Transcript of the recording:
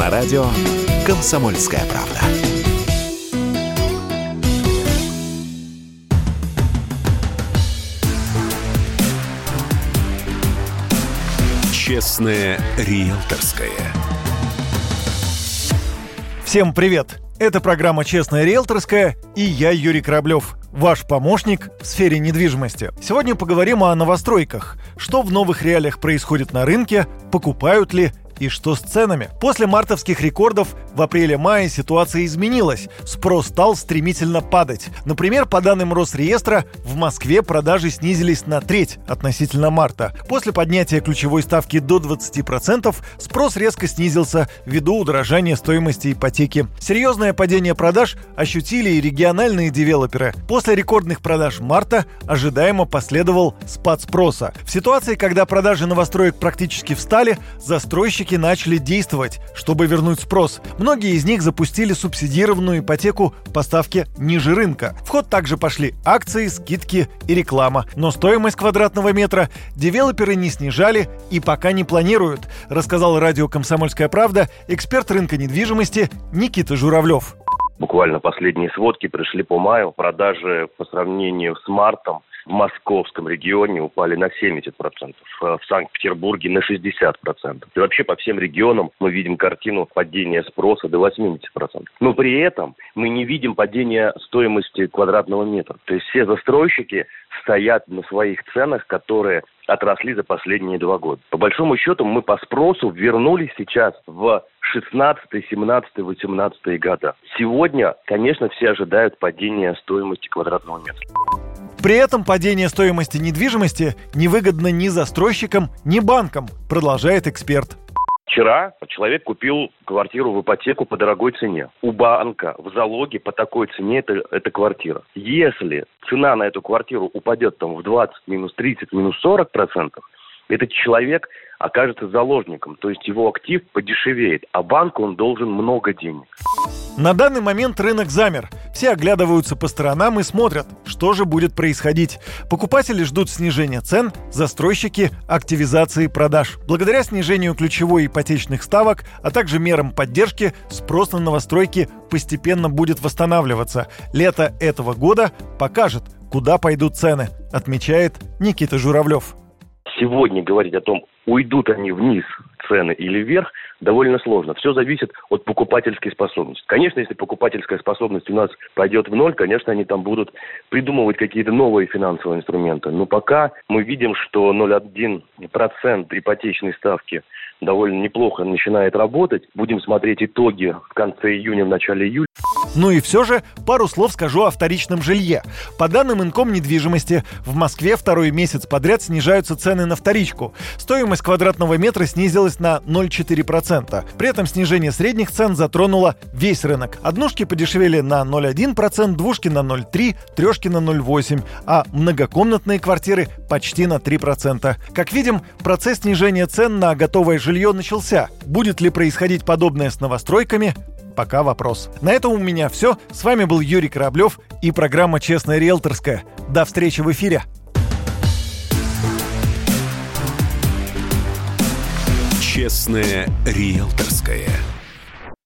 На радио «Комсомольская правда». Честное риэлторское. Всем привет! Это программа «Честное риэлторское» и я, Юрий Кораблёв, ваш помощник в сфере недвижимости. Сегодня поговорим о новостройках. Что в новых реалиях происходит на рынке, покупают ли и что с ценами. После мартовских рекордов в апреле-мае ситуация изменилась. Спрос стал стремительно падать. Например, по данным Росреестра, в Москве продажи снизились на треть относительно марта. После поднятия ключевой ставки до 20% спрос резко снизился ввиду удорожания стоимости ипотеки. Серьезное падение продаж ощутили и региональные девелоперы. После рекордных продаж марта ожидаемо последовал спад спроса. В ситуации, когда продажи новостроек практически встали, застройщики начали действовать, чтобы вернуть спрос. Многие из них запустили субсидированную ипотеку по ставке ниже рынка. В ход также пошли акции, скидки и реклама. Но стоимость квадратного метра девелоперы не снижали и пока не планируют, рассказал радио «Комсомольская правда» эксперт рынка недвижимости Никита Журавлёв. Буквально последние сводки пришли по маю. Продажи по сравнению с мартом в московском регионе упали на 70%, в Санкт-Петербурге на 60%. И вообще по всем регионам мы видим картину падения спроса до 80%. Но при этом мы не видим падения стоимости квадратного метра. То есть все застройщики стоят на своих ценах, которые отросли за последние 2 года. По большому счету мы по спросу вернулись сейчас в 16, 17, 18 года. Сегодня, конечно, все ожидают падения стоимости квадратного метра. При этом падение стоимости недвижимости невыгодно ни застройщикам, ни банкам, продолжает эксперт. Вчера человек купил квартиру в ипотеку по дорогой цене. У банка в залоге по такой цене эта квартира. Если цена на эту квартиру упадет там в 20, минус 30, минус 40%, этот человек окажется заложником, то есть его актив подешевеет, а банку он должен много денег. На данный момент рынок замер. Все оглядываются по сторонам и смотрят, что же будет происходить. Покупатели ждут снижения цен, застройщики – активизации продаж. Благодаря снижению ключевой ипотечных ставок, а также мерам поддержки, спрос на новостройки постепенно будет восстанавливаться. Лето этого года покажет, куда пойдут цены, отмечает Никита Журавлёв. Сегодня говорить о том, уйдут они вниз цены или вверх, довольно сложно. Все зависит от покупательской способности. Конечно, если покупательская способность у нас пойдет в ноль, конечно, они там будут придумывать какие-то новые финансовые инструменты. Но пока мы видим, что 0,1% ипотечной ставки довольно неплохо начинает работать. Будем смотреть итоги в конце июня, в начале июля. Ну и все же пару слов скажу о вторичном жилье. По данным Инком недвижимости, в Москве второй месяц подряд снижаются цены на вторичку. Стоимость квадратного метра снизилась на 0,4%. При этом снижение средних цен затронуло весь рынок. Однушки подешевели на 0,1%, двушки на 0,3%, трешки на 0,8%, а многокомнатные квартиры почти на 3%. Как видим, процесс снижения цен на готовое жилье начался. Будет ли происходить подобное с новостройками? Пока вопрос. На этом у меня все. С вами был Юрий Кораблев и программа «Честное риэлторское». До встречи в эфире. «Честное риэлторское».